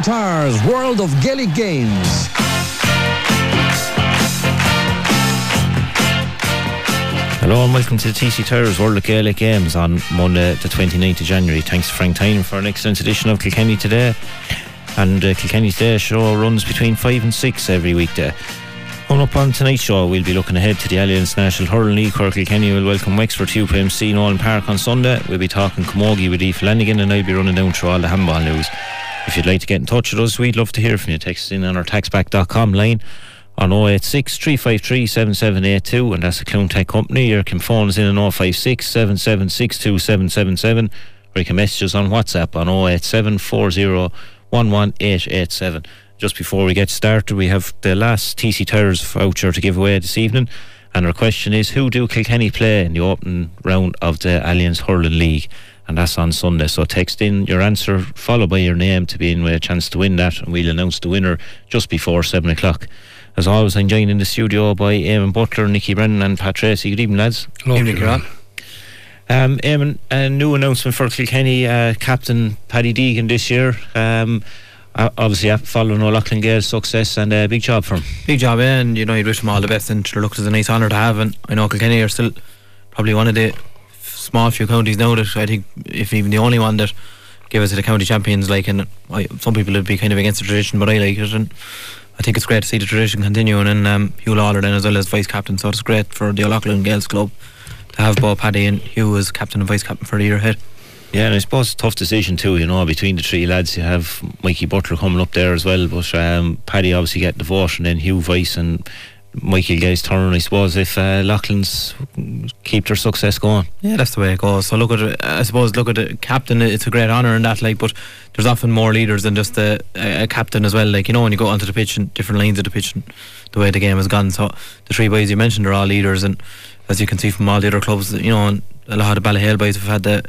TC Tyres World of Gaelic Games. Hello and welcome to the TC Tyres World of Gaelic Games on Monday the 29th of January. Thanks to Frank Tynan for an excellent edition of Kilkenny Today. And Kilkenny Today show runs between 5 and 6 every weekday. Coming up on tonight's show, we'll be looking ahead to the Allianz National Hurling League, where Kilkenny will welcome Wexford to UPMC Nowlan Park on Sunday. We'll be talking camogie with Eiflennigan, and I'll be running down through all the handball news. If you'd like to get in touch with us, we'd love to hear from you. Text us in on our taxback.com line on 086 353 7782, and that's the Clown Tech Company. You can phone us in on 056 776 2777, or you can message us on WhatsApp on 087 40 11887. Just before we get started, we have the last TC Tyres voucher to give away this evening, and our question is, who do Kilkenny play in the opening round of the Allianz Hurling League? And that's on Sunday. So text in your answer followed by your name to be in with a chance to win that, and we'll announce the winner just before 7 o'clock. As always, I'm joined in the studio by Amy Butler, Nicky Brennan and Pat Tracy. Good evening, lads. Hello, evening, Kieran. Eamon, a new announcement for Kilkenny captain Paddy Deegan this year. Obviously, following O'Loughlin Gales' success, and a big job for him. Big job, yeah, and you know, you'd wish him all the best, and sure, look, it's a nice honour to have. And I know Kilkenny are still probably one of the small few counties now that I think, if even the only one that give us the county champions, like, and some people would be kind of against the tradition, but I like it, and I think it's great to see the tradition continuing. And Hugh Lawler then as well as vice captain, so it's great for the O'Loughlin Gales club to have both Paddy and Hugh as captain and vice captain for the year ahead. Yeah, and I suppose it's a tough decision too, you know, between the three lads. You have Mikey Butler coming up there as well, but Paddy obviously getting the vote, and then Hugh vice, and Mikey Guy's turn, I suppose, if Loughlin's keep their success going. Yeah, that's the way it goes. So look at it, I suppose, look at the captain, it's a great honour and that, like, but there's often more leaders than just a captain as well, like, you know, when you go onto the pitch and different lines of the pitch and the way the game has gone. So the three boys you mentioned are all leaders, and as you can see from all the other clubs, you know, and a lot of the Ballyhale boys have had the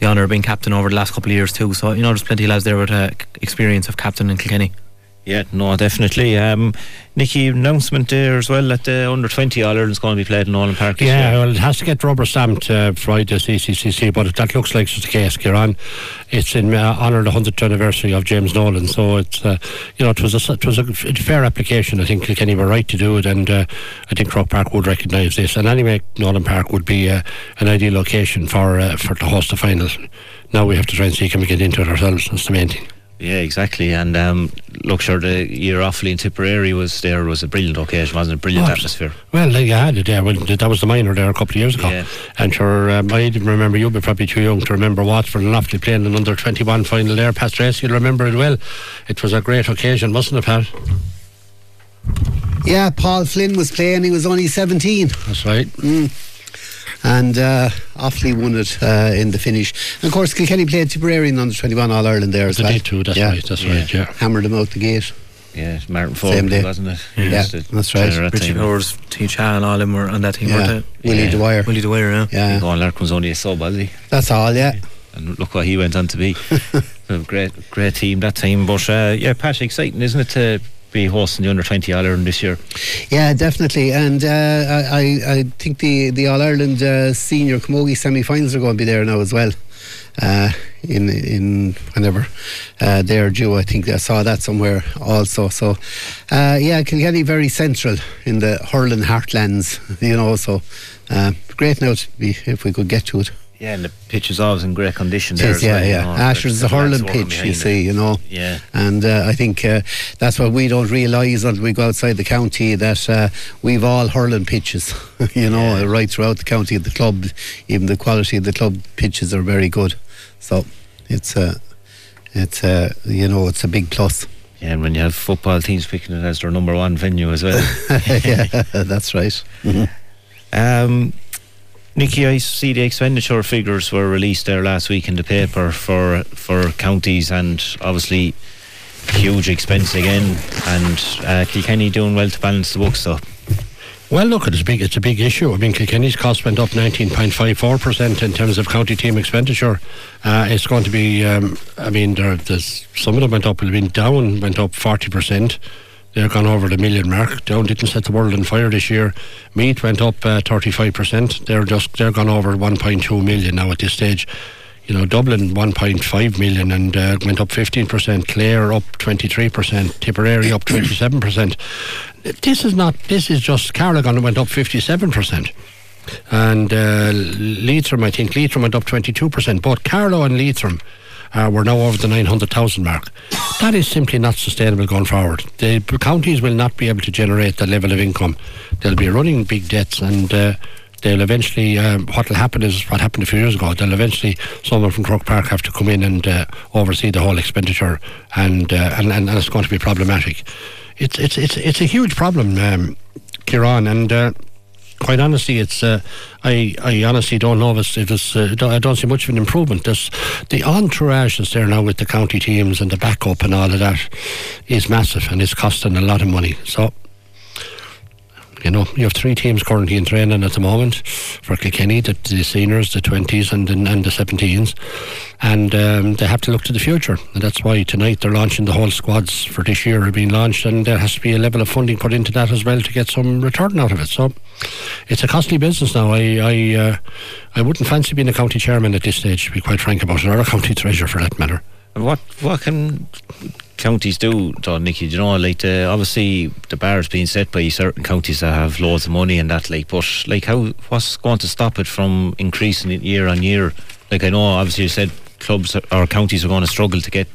honour of being captain over the last couple of years too, so you know there's plenty of lads there with experience of captain in Kilkenny. Yeah, no, definitely. Nicky, announcement there as well that the under-20 All-Ireland is going to be played in Nowlan Park. Yeah, well, it has to get rubber stamped by the CCCC, but that looks like it's the case, Kieran. It's in honour of the 100th anniversary of James Nowlan, so it's you know, it was a fair application. I think Kilkenny were right to do it, and I think Croke Park would recognise this. And anyway, Nowlan Park would be an ideal location for to host the finals. Now we have to try and see can we get into it ourselves. That's the main thing. Yeah, exactly. And look, sure, the year Offaly and Tipperary was a brilliant occasion, wasn't it? Brilliant atmosphere. Well, you had it there. Well, that was the minor there a couple of years ago. Yeah. And sure, I didn't remember, you'll be probably too young to remember Watford and Offaly playing an under-21 final there. Pat Tracy, you'll remember it well. It was a great occasion, wasn't it, Pat? Yeah, Paul Flynn was playing. He was only 17. That's right. Mm. And Offaly won it in the finish. And of course, Kilkenny played Tipperary in under-21 All-Ireland there as well. They did too, that's right, that's right, yeah. Hammered them out the gate. Yeah, Martin Ford, wasn't it? Yeah, that's right. Richie Powers, T. Chal, and all of them were on that team, weren't they? Willie Dwyer. Willie Dwyer, yeah. Colin Larkin was only a sub, was he? That's all, yeah. And look what he went on to be. Great team, that team. But yeah, Pat, exciting, isn't it, to be hosting the under-20 All-Ireland this year? Yeah, definitely. And I think the All-Ireland senior camogie semi-finals are going to be there now as well, in whenever they're due. I think I saw that somewhere also. So yeah, Kilkenny very central in the hurling heartlands, you know, so great now to be, if we could get to it. Yeah, and the pitch is always in great condition there as well. Yeah, you know, Asher's the hurling pitch, you see, you know. Yeah. And I think that's what we don't realise until we go outside the county, that we've all hurling pitches, you know, right throughout the county. The club, even the quality of the club pitches are very good. So it's you know, it's a big plus. Yeah, and when you have football teams picking it as their number one venue as well. Yeah, that's right. Mm-hmm. Nicky, I see the expenditure figures were released there last week in the paper for counties, and obviously huge expense again, and Kilkenny doing well to balance the books up. Well, look, it's a big issue. I mean, Kilkenny's cost went up 19.54% in terms of county team expenditure. It's going to be, I mean, there's some of them went up, I mean, Down went up 40%. They've gone over the million mark. Down didn't set the world on fire this year. Meath went up 35%. They're gone over 1.2 million now at this stage. you know, Dublin 1.5 million and went up 15%, Clare up 23%, Tipperary up 27%. This is just Carrigan went up 57%. And Leitrim, I think Leitrim went up 22%. Both Carlow and Leitrim were now over the 900,000 mark. That is simply not sustainable going forward. The counties will not be able to generate the level of income. They'll be running big debts, and they'll eventually, what will happen is what happened a few years ago, they'll eventually, someone from Croke Park have to come in and oversee the whole expenditure, and it's going to be problematic. It's a huge problem, Kieran, and quite honestly, it's I honestly don't know I don't see much of an improvement. The entourage that's there now with the county teams and the backup and all of that is massive, and it's costing a lot of money. So, you know, you have three teams currently in training at the moment for Kilkenny, the seniors, the 20s and the 17s, and they have to look to the future, and that's why tonight they're launching the whole squads for this year are being launched, and there has to be a level of funding put into that as well to get some return out of it. So it's a costly business now. I wouldn't fancy being a county chairman at this stage, to be quite frank about it, or a county treasurer for that matter. What can counties do, though, Nicky? You know, like, obviously the bar is being set by certain counties that have loads of money and that, like, but like, what's going to stop it from increasing it year on year? Like, I know obviously you said clubs or counties are going to struggle to get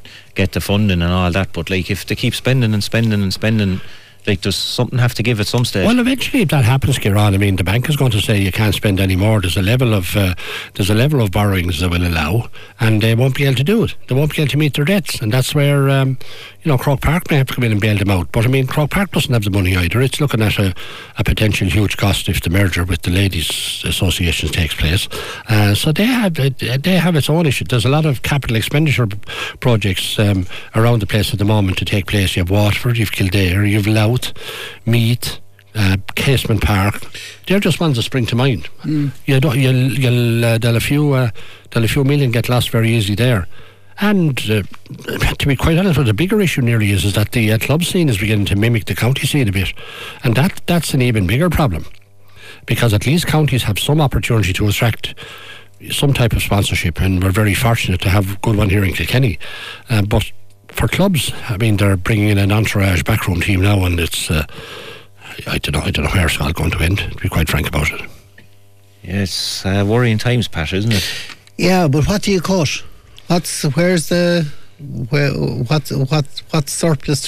the funding and all that, but like, if they keep spending and spending and spending, like, does something have to give at some stage? Well, eventually, if that happens, Kieran, I mean, the bank is going to say you can't spend any more. There's a level of borrowings they will allow, and they won't be able to do it. They won't be able to meet their debts, and that's where you know, Croke Park may have to come in and bail them out. But I mean, Croke Park doesn't have the money either. It's looking at a potential huge cost if the merger with the ladies' associations takes place. So they have its own issue. There's a lot of capital expenditure projects around the place at the moment to take place. You have Waterford, you've Kildare, you've Louth, Meath, Casement Park. They're just ones that spring to mind. There'll a few million get lost very easily there. And to be quite honest, the bigger issue nearly is that the club scene is beginning to mimic the county scene a bit, and that's an even bigger problem, because at least counties have some opportunity to attract some type of sponsorship, and we're very fortunate to have a good one here in Kilkenny, but for clubs, I mean, they're bringing in an entourage backroom team now, and it's I don't know where it's all going to end, to be quite frank about it. Yeah, it's worrying times, Pat, isn't it? Yeah, but what do you cut? What's surplus to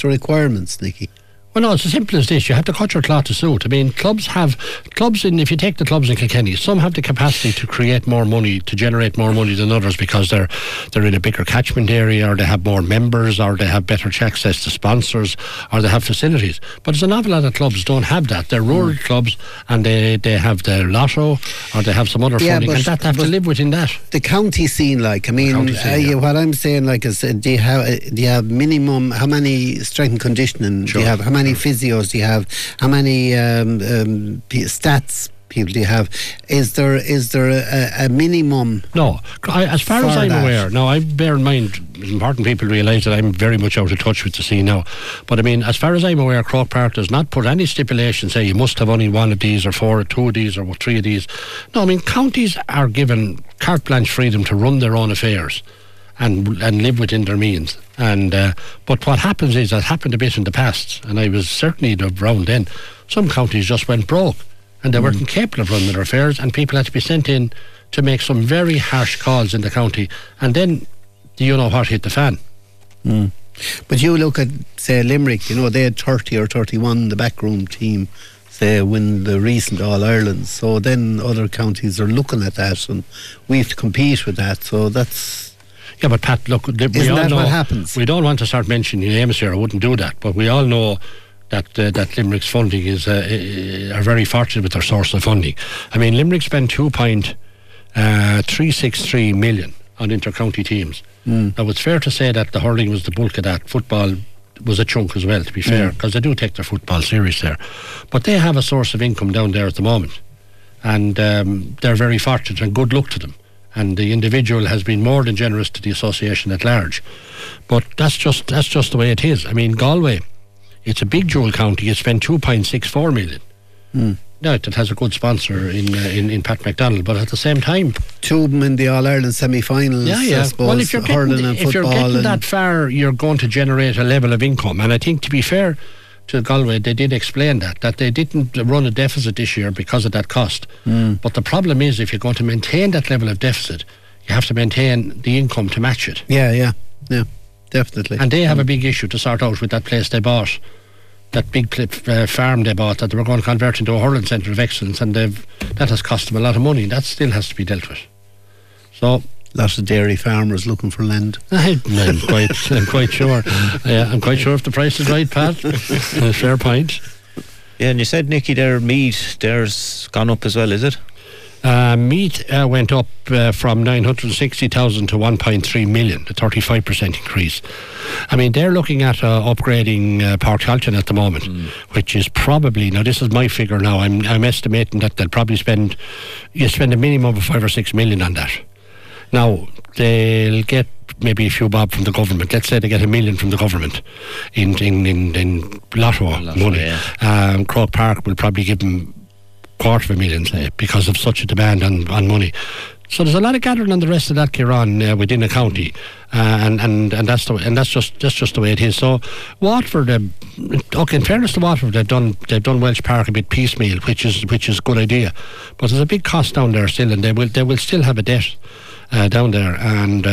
requirements, Nicky? Well, no, it's as simple as this. You have to cut your cloth to suit. I mean, if you take the clubs in Kilkenny, some have the capacity to create more money, to generate more money than others, because they're in a bigger catchment area, or they have more members, or they have better access to sponsors, or they have facilities. But there's an awful lot of clubs don't have that. They're rural clubs, and they have the lotto, or they have some other funding, and that they have to live within that. The county scene, like, I mean, what I'm saying, like, is do you have minimum, how many strength and conditioning do you have? How many physios do you have? How many stats people do you have? Is there a minimum? No, as far as I'm aware. Now, I bear in mind, it's important people realise that I'm very much out of touch with the scene now, but I mean, as far as I'm aware, Croke Park does not put any stipulation, say you must have only one of these, or four, or two of these, or three of these. No, I mean, counties are given carte blanche freedom to run their own affairs and live within their means. And but what happens is, that happened a bit in the past, and I was certainly around then, some counties just went broke, and they weren't capable of running their affairs, and people had to be sent in to make some very harsh calls in the county, and then you know what hit the fan. But you look at, say, Limerick, you know, they had 30 or 31 the backroom team, they win the recent All-Ireland, so then other counties are looking at that, and we have to compete with that. So that's... Yeah, but Pat, look, we all know what happens. We don't want to start mentioning names here, I wouldn't do that, but we all know that that Limerick's funding is are very fortunate with their source of funding. I mean, Limerick spent 2.363 million on inter-county teams. Now, it's fair to say that the hurling was the bulk of that. Football was a chunk as well, to be fair, because they do take their football serious there, but they have a source of income down there at the moment, and they're very fortunate, and good luck to them. And the individual has been more than generous to the association at large, but that's just the way it is. I mean, Galway, it's a big jewel county. It spent 2.64 million. No, that has a good sponsor in Pat McDonald, but at the same time, two of them in the All Ireland semi-finals. I suppose, well, if you're getting that far, you're going to generate a level of income, and I think, to be fair to Galway, they did explain that they didn't run a deficit this year because of that cost. But the problem is, if you're going to maintain that level of deficit, you have to maintain the income to match it. Yeah, definitely. And they have a big issue to sort out with that place they bought, that big farm they bought, that they were going to convert into a hurling centre of excellence, and that has cost them a lot of money. That still has to be dealt with. So lots of dairy farmers looking for land. I'm quite sure. Yeah, I'm quite sure if the price is right, Pat. Fair point. Yeah, and you said, Nicky, their meat there's gone up as well, is it? Meat went up from 960,000 to 1.3 million, a 35% increase. I mean, they're looking at upgrading Páirc Tailteann at the moment, which is probably, now this is my figure now, I'm estimating that they'll probably spend a minimum of 5 or 6 million on that. Now, they'll get maybe a few bob from the government. Let's say they get $1 million from the government in lotto money. Yeah. Croke Park will probably give them $250,000, say, because of such a demand on money. So there's a lot of gathering on the rest of that, Kieran, within a county, and that's just the way it is. So Waterford, in fairness to Waterford, they've done Welsh Park a bit piecemeal, which is a good idea, but there's a big cost down there still, and they will still have a debt down there, and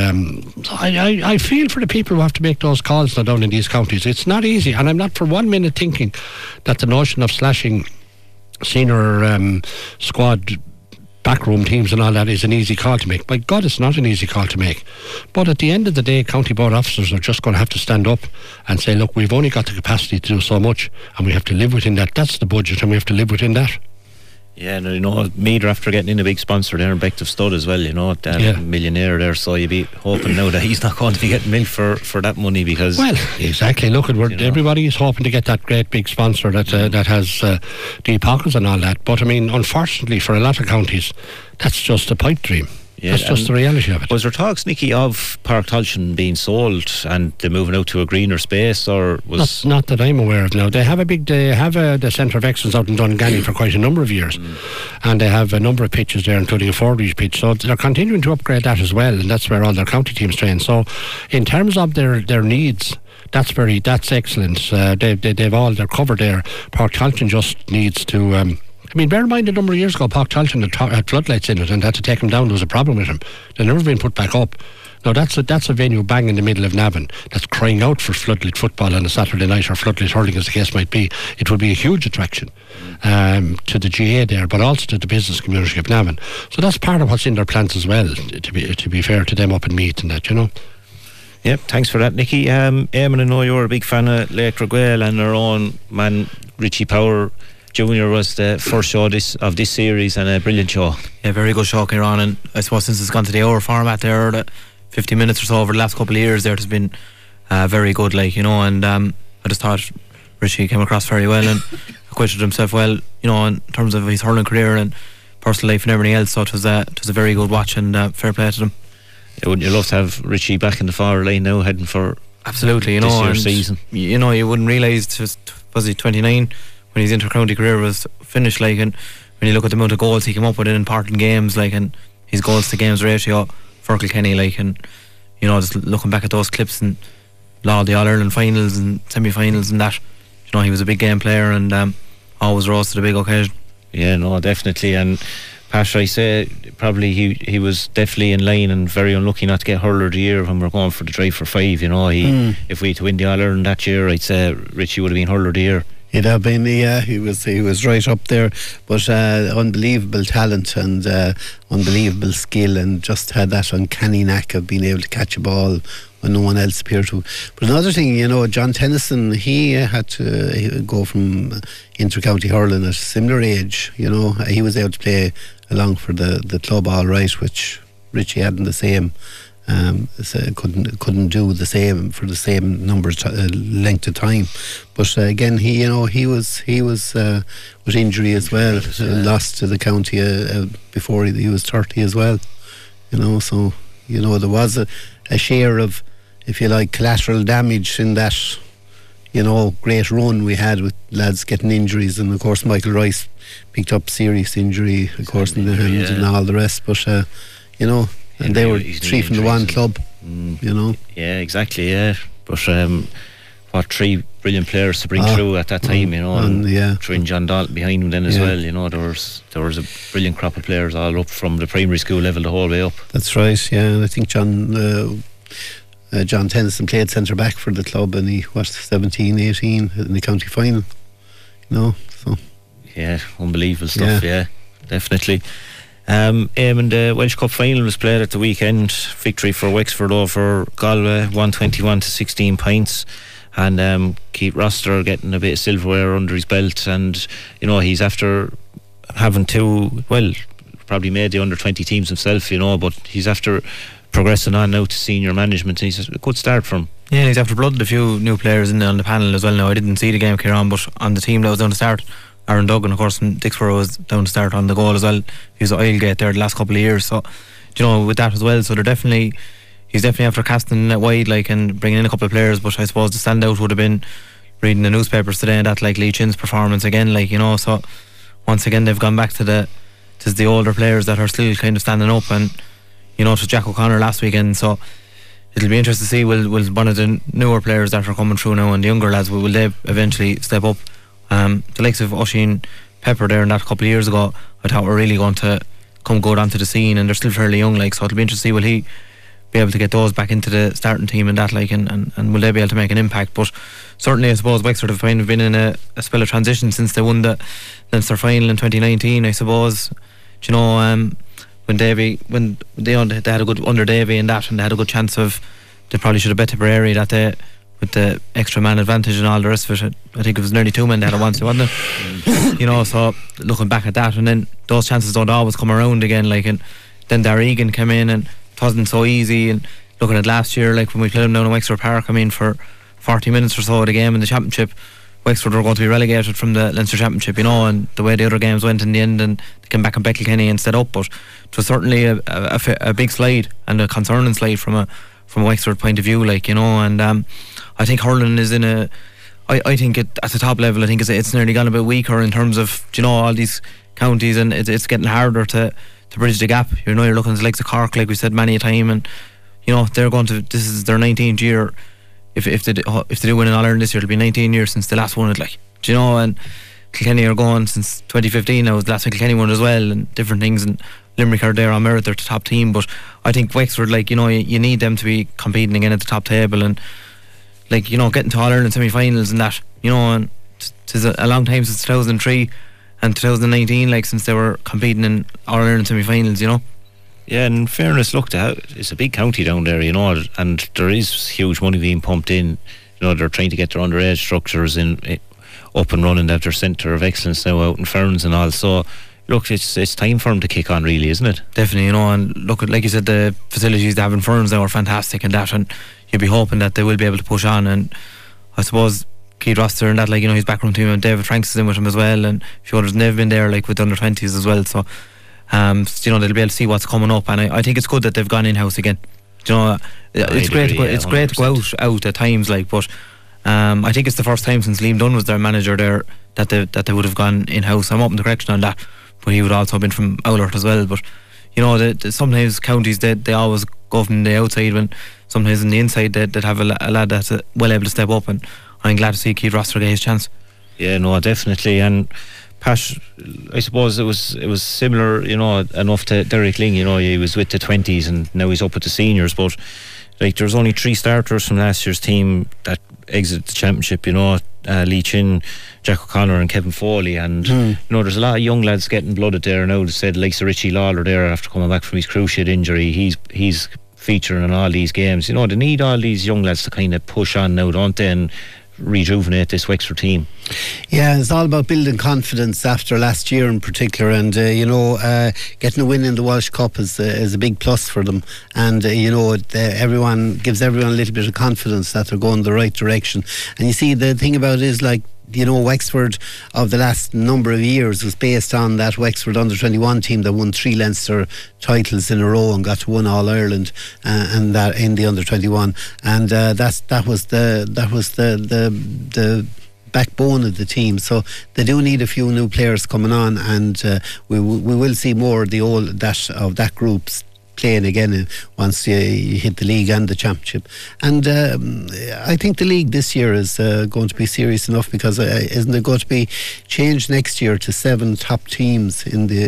so I feel for the people who have to make those calls now down in these counties. It's not easy, and I'm not for 1 minute thinking that the notion of slashing senior squad backroom teams and all that is an easy call to make. By God, it's not an easy call to make. But at the end of the day, county board officers are just going to have to stand up and say, look, we've only got the capacity to do so much, and we have to live within that. That's the budget, and we have to live within that. Yeah, and you know, Meath, after getting in a big sponsor there, and Bechtov Stud as well, you know, that millionaire there, so you'd be hoping now that he's not going to be getting milk for that money, because... Well, exactly, look, everybody is hoping to get that great big sponsor that has deep pockets and all that, but I mean, unfortunately for a lot of counties, that's just a pipe dream. Yeah, that's just the reality of it. Was there talks, Nicky, of Páirc Tailteann being sold and they're moving out to a greener space, or was not that I'm aware of? Now they have the centre of excellence out in Dungani for quite a number of years, and they have a number of pitches there, including a 4-reach pitch. So they're continuing to upgrade that as well, and that's where all their county teams train. So in terms of their needs, that's excellent. They've all their cover there. Páirc Tailteann just needs to. I mean, bear in mind, a number of years ago, Páirc Tailteann had floodlights in it and had to take them down. There was a problem with them. They've never been put back up. Now, that's a venue bang in the middle of Navan that's crying out for floodlit football on a Saturday night, or floodlit hurling, as the case might be. It would be a huge attraction to the GA there, but also to the business community of Navan. So that's part of what's in their plans as well, to be fair to them up in Meath and that, you know. Yep, thanks for that, Nicky. Eamon, I know you're a big fan of Lake Roguel, and their own man, Richie Power Junior, was the first show of this series, and a brilliant show. Yeah, very good show, Kieran, and I suppose since it's gone to the hour format there, the 50 minutes or so over the last couple of years there, it has been very good, like, you know, and I just thought Richie came across very well and acquitted himself well, you know, in terms of his hurling career and personal life and everything else, so it was a very good watch, and fair play to him. Yeah, wouldn't you love to have Richie back in the forward lane now, heading for absolutely, you know, this year's season? You know, you wouldn't realise, was he 29? When his inter-county career was finished, like, and when you look at the amount of goals he came up with in important games, like, and his goals to games ratio for Kilkenny, like, and you know, just looking back at those clips and the All-Ireland finals and semi-finals and that, you know, he was a big game player and always rose to the big occasion. Yeah, no, definitely. And Pasha, I say probably he was definitely in line and very unlucky not to get hurler of the year when we're going for the drive for five, you know. If we had to win the All-Ireland that year, I'd say Richie would have been hurler of the year. It had been, yeah, he was right up there, but unbelievable talent and unbelievable skill, and just had that uncanny knack of being able to catch a ball when no one else appeared to. But another thing, you know, John Tennyson, he had to go from inter-county hurling at a similar age, you know. He was able to play along for the club all right, which Richie hadn't the same. So couldn't do the same for the same length of time, but again, he was with injury as well, lost to the county before he was 30 as well, you know. So you know, there was a share of, if you like, collateral damage in that, you know, great run we had with lads getting injuries, and of course Michael Rice picked up serious injury, of course, in the hills and all the rest. But you know, and they were three from the one club, you know. Yeah, exactly. Yeah, but what three brilliant players to bring through at that time, you know, and throwing John Dalton behind him then as well, you know. There was a brilliant crop of players all up from the primary school level the whole way up. That's right, yeah. And I think John Tennyson played centre back for the club, and he was 17-18 in the county final, you know. So yeah, unbelievable stuff. Yeah, definitely. And the Welsh Cup final was played at the weekend. Victory for Wexford over Galway, 121 to 16 points. And Keith Rossiter getting a bit of silverware under his belt, and you know, he's after having probably made the under 20 teams himself, you know, but he's after progressing on now to senior management, and he's a good start for him. Yeah, and he's after blooded a few new players in on the panel as well now. I didn't see the game, Kieran, but on the team that was down to start, Aaron Duggan, of course, from Dixborough was down to start on the goal as well. He was at Oilgate there the last couple of years, so you know, with that as well. So they're definitely, he's definitely after casting that wide, like, and bringing in a couple of players. But I suppose the standout would have been, reading the newspapers today, and that, like, Lee Chin's performance again, like, you know. So once again they've gone back to the older players that are still kind of standing up, and you know, to Jack O'Connor last weekend. So it'll be interesting to see will one of the newer players that are coming through now and the younger lads, will they eventually step up? The likes of Oisin Pepper there, and that a couple of years ago, I thought were really going to come good onto the scene, and they're still fairly young, like. So it'll be interesting to see will he be able to get those back into the starting team and that, like, and will they be able to make an impact. But certainly I suppose Wexford have kind of been in a spell of transition since they won the Leinster final in 2019, I suppose. Do you know, when they had a good under Davy and that, and they had a good chance of, they probably should have bet Tipperary that day with the extra man advantage and all the rest of it. I think it was nearly two men they had at once, wasn't it? You know, so looking back at that, and then those chances don't always come around again, like. And then Derek Ling came in, and it wasn't so easy. And looking at last year, like, when we played them down in Wexford Park, I mean, for 40 minutes or so of the game in the championship, Wexford were going to be relegated from the Leinster Championship, you know, and the way the other games went in the end, and they came back and beat Kilkenny and set up. But it was certainly a big slide, and a concerning slide from a Wexford point of view, like, you know. And I think hurling is in a, I think it, at the top level, I think it's nearly gone a bit weaker in terms of, you know, all these counties, and it's getting harder to bridge the gap. You know, you're looking at the likes of Cork, like we said many a time, and you know, they're going to, this is their 19th year. If they do win an All-Ireland this year, it'll be 19 years since they last won it, like. Do you know? And Kilkenny are gone since 2015. That was the last time Kilkenny won as well, and different things. And Limerick are there on merit; they're the top team. But I think Wexford, like, you know, you need them to be competing again at the top table, and, like, you know, getting to All-Ireland semi-finals and that, you know. And it's a long time since 2003 and 2019, like, since they were competing in All-Ireland semi-finals, you know. Yeah, and in fairness, look, it's a big county down there, you know, and there is huge money being pumped in. You know, they're trying to get their underage structures in up and running. They have their centre of excellence now out in Ferns and all. So, look, it's time for them to kick on, really, isn't it? Definitely, you know. And look, like you said, the facilities they have in Ferns now are fantastic and that, and you'd be hoping that they will be able to push on. And I suppose Keith Rossiter and that, like, you know, his backroom team, and David Franks is in with him as well, and a few others, and they've been there, like, with under-20s as well. So you know, they'll be able to see what's coming up, and I think it's good that they've gone in-house again. Do you know, it's great to go out at times, like, but I think it's the first time since Liam Dunn was their manager there that they would have gone in-house. I'm open to correction on that, but he would also have been from Owlert as well. But you know, sometimes counties they always go from the outside, when sometimes in the inside they'd have a lad that's well able to step up, and I'm glad to see Keith Rossiter get his chance. Yeah, no, definitely. And Pat, I suppose it was similar, you know, enough to Derek Ling. You know, he was with the 20s and now he's up with the seniors, but, like, there's only three starters from last year's team that exited the championship, you know. Lee Chin, Jack O'Connor and Kevin Foley, and you know, there's a lot of young lads getting blooded there now. They said, like, Sir Richie Lawler there, after coming back from his cruciate injury, he's featuring in all these games. You know, they need all these young lads to kind of push on now, don't they, and rejuvenate this Wexford team. Yeah, it's all about building confidence after last year in particular, and getting a win in the Welsh Cup is a big plus for them, and everyone gives everyone a little bit of confidence that they're going the right direction. And you see, the thing about it is, like, Wexford of the last number of years was based on that Wexford under-21 team that won 3 Leinster titles in a row and got to 1 All-Ireland, and that in the under-21, and that was the backbone of the team. So they do need a few new players coming on, and we will see more of that group playing again once you hit the league and the championship. And I think the league this year is going to be serious enough, because isn't there going to be changed next year to 7 top teams in the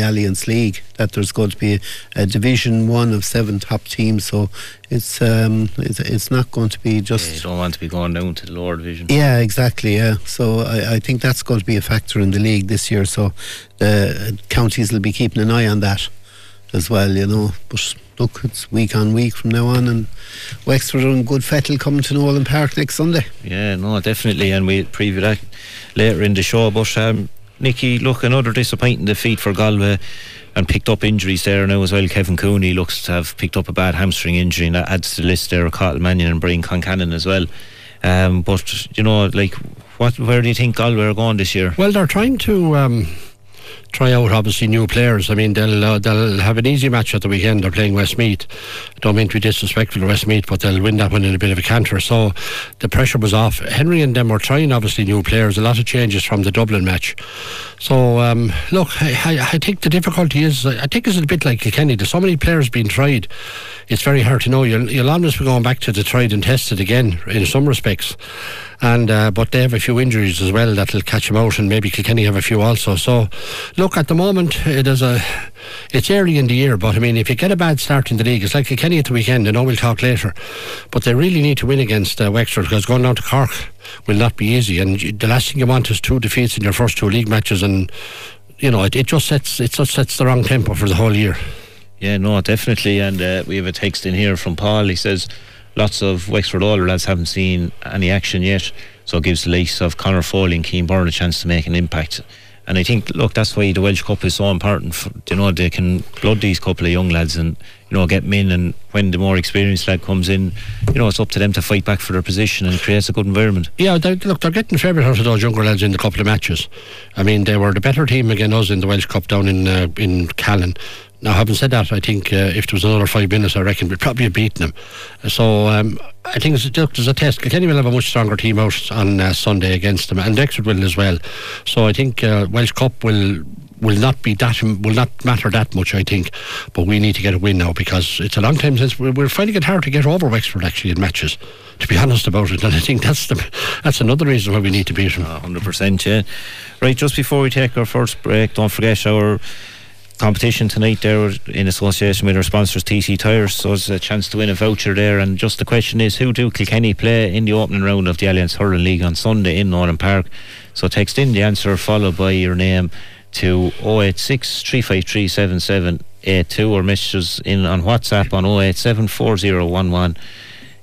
Allianz League? That there's going to be a Division 1 of 7 top teams. So it's not going to be just. Yeah, you don't want to be going down to the lower division. Yeah, exactly. Yeah, so I think that's going to be a factor in the league this year. So the counties will be keeping an eye on that as well, but look, it's week on week from now on, and Wexford and good fettle coming to Nowlan Park next Sunday. Yeah, no, definitely, and we'll preview that later in the show. But Nicky, look, another disappointing defeat for Galway, and picked up injuries there now as well. Kevin Cooney looks to have picked up a bad hamstring injury, and that adds to the list there of Cottle Mannion and Brian Concannon as well. But where do you think Galway are going this year? Well, they're trying to try out, obviously, new players. I mean, they'll have an easy match at the weekend. They're playing Westmeath. I don't mean to be disrespectful to Westmeath, but they'll win that one in a bit of a canter. So the pressure was off. Henry and them were trying, obviously, new players. A lot of changes from the Dublin match. So look, I think the difficulty is, I think it's a bit like Kilkenny. There's so many players being tried. It's very hard to know. You'll almost be going back to the tried and tested again in some respects. And but they have a few injuries as well that'll catch them out, and maybe Kilkenny have a few also. So look, at the moment it's early in the year, but I mean, if you get a bad start in the league, it's like Kilkenny at the weekend. I know we'll talk later, but they really need to win against Wexford, because going down to Cork will not be easy, and the last thing you want is 2 defeats in your first 2 league matches, and it just sets the wrong tempo for the whole year. Yeah, no, definitely. And we have a text in here from Paul. He says lots of Wexford older lads haven't seen any action yet, so it gives the likes of Conor Foley and Keane Byrne a chance to make an impact. And I think, look, that's why the Welsh Cup is so important. They can blood these couple of young lads and, get them in. And when the more experienced lad comes in, it's up to them to fight back for their position, and it creates a good environment. Yeah, they're getting fair bit out of those younger lads in the couple of matches. I mean, they were the better team against us in the Welsh Cup down in Callan. Now, having said that, I think if there was another 5 minutes, I reckon we'd probably have beaten them. So I think there's a test. Kilkenny will have a much stronger team out on Sunday against them, and Wexford will as well. So I think Welsh Cup will not matter that much, I think. But we need to get a win now, because it's a long time since we're finding it hard to get over Wexford actually in matches, to be honest about it. And I think that's another reason why we need to beat them. 100%, yeah. Right, just before we take our first break, don't forget our competition tonight there in association with our sponsors TC Tyres. So there's a chance to win a voucher there, and just the question is, who do Kilkenny play in the opening round of the Allianz Hurling League on Sunday in Nowlan Park? So text in the answer followed by your name to 086 353 7782, or messages in on WhatsApp on 087 4011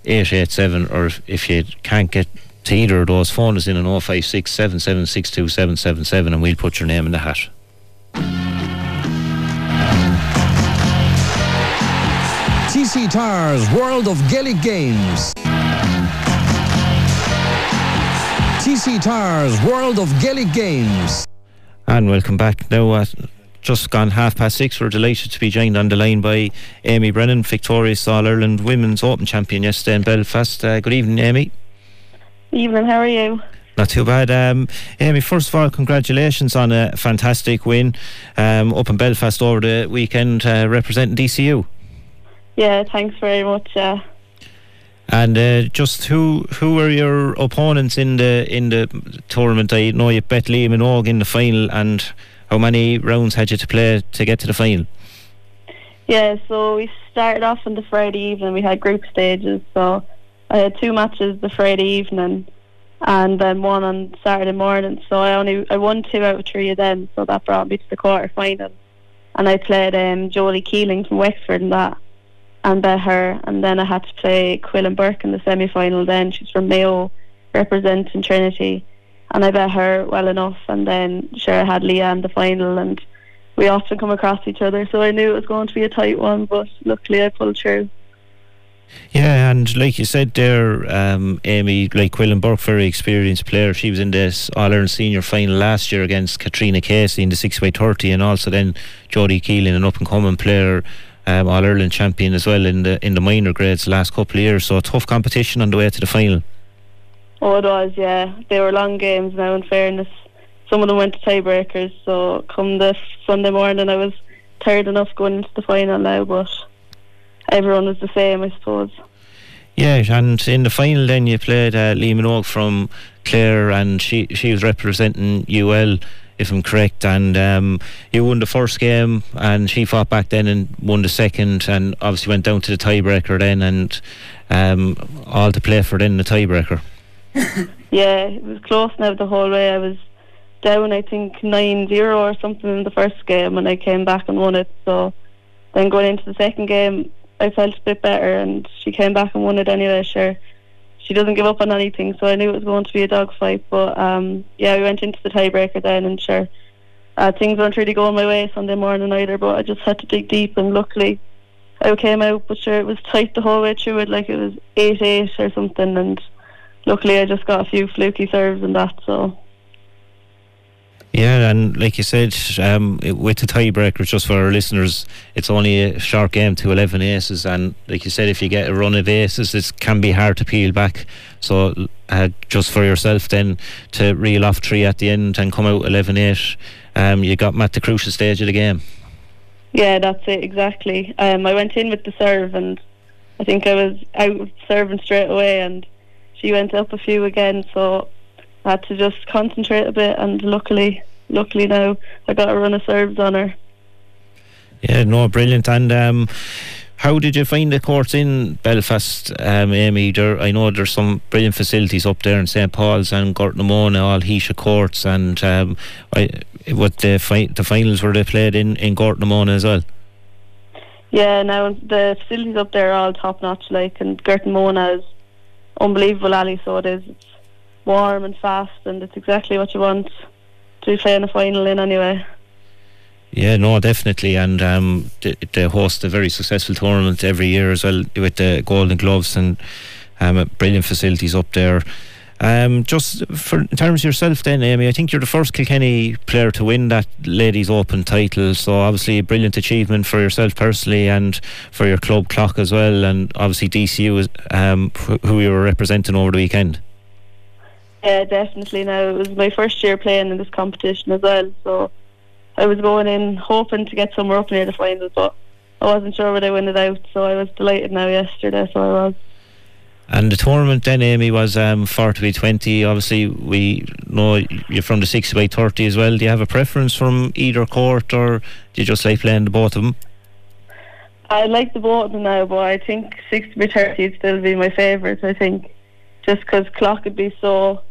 887, or if you can't get to either of those, phone us in on 056 7762 777, and we'll put your name in the hat. TC Tyres, World of Gaelic Games. TC Tyres, World of Gaelic Games. And welcome back. Now at just gone 6:30, we're delighted to be joined on the line by Amy Brennan, victorious All-Ireland Women's Open champion yesterday in Belfast. Good evening, Amy. Evening, how are you? Not too bad. Amy, first of all, congratulations on a fantastic win up in Belfast over the weekend, representing DCU. Yeah, thanks very much. And just who were your opponents in the tournament? I know you bet Liam Minogue in the final, and how many rounds had you to play to get to the final? Yeah, so we started off on the Friday evening. We had group stages, so I had 2 matches the Friday evening, and then one on Saturday morning. So I won 2 out of 3 of them, so that brought me to the quarter final. And I played Jolie Keeling from Wexford in that, and bet her. And then I had to play Quillen Burke in the semi-final. Then she's from Mayo, representing Trinity, and I bet her well enough, and then sure I had Leah in the final, and we often come across each other, so I knew it was going to be a tight one, but luckily I pulled through. Yeah, and like you said there, Amy, like Quillen Burke, very experienced player. She was in this All-Ireland Senior Final last year against Katrina Casey in the 6x30, and also then Jodie Keelan, an up-and-coming player, All-Ireland champion as well in the minor grades the last couple of years. So a tough competition on the way to the final. Oh, it was, yeah. They were long games now, in fairness. Some of them went to tiebreakers, so come this Sunday morning I was tired enough going into the final now, but everyone was the same, I suppose. Yeah, and in the final then you played Lee Minogue from Clare, and she was representing UL, if I'm correct, and you won the first game and she fought back then and won the second, and obviously went down to the tiebreaker then, and all to play for then the tiebreaker. Yeah, it was close now the whole way. I was down, I think, 9-0 or something in the first game, and I came back and won it. So then going into the second game I felt a bit better, and she came back and won it anyway. Sure, she doesn't give up on anything, so I knew it was going to be a dogfight. But yeah, we went into the tiebreaker then, and sure, things weren't really going my way Sunday morning either, but I just had to dig deep, and luckily I came out. But sure, it was tight the whole way through it, like it was 8-8 or something, and luckily I just got a few fluky serves and that, so... Yeah, and like you said, with the tiebreaker, just for our listeners, it's only a short game to 11 aces, and like you said, if you get a run of aces, it can be hard to peel back. So just for yourself then to reel off three at the end and come out 11-8, you got them at the crucial stage of the game. Yeah, that's it, exactly. I went in with the serve, and I think I was out serving straight away, and she went up a few again, so I had to just concentrate a bit, and luckily now I got a run of serves on her. Yeah, no, brilliant. And how did you find the courts in Belfast, Amy? I know there's some brilliant facilities up there in St Paul's and Gortnamona, all Hesha courts, and the finals were they played in Gortnamona as well? Yeah, now the facilities up there are all top notch, like, and Gortnamona is unbelievable alley, so it is. It's warm and fast, and it's exactly what you want to be playing a final in anyway. Yeah, no, definitely. And they host a very successful tournament every year as well, with the Golden Gloves, and brilliant facilities up there. Just for, in terms of yourself then, Amy, I think you're the first Kilkenny player to win that Ladies Open title, so obviously a brilliant achievement for yourself personally and for your club Clock as well, and obviously DCU is, who you were representing over the weekend. Yeah, definitely. Now, it was my first year playing in this competition as well, so I was going in hoping to get somewhere up near the final, but I wasn't sure would I win it out, so I was delighted now yesterday, so I was. And the tournament then, Amy, was 4x20. Obviously, we know you're from the 6x30 as well. Do you have a preference from either court, or do you just like playing the both of them? I like the both of them now, but I think 6x30 would still be my favourite, I think, just because Clock would be so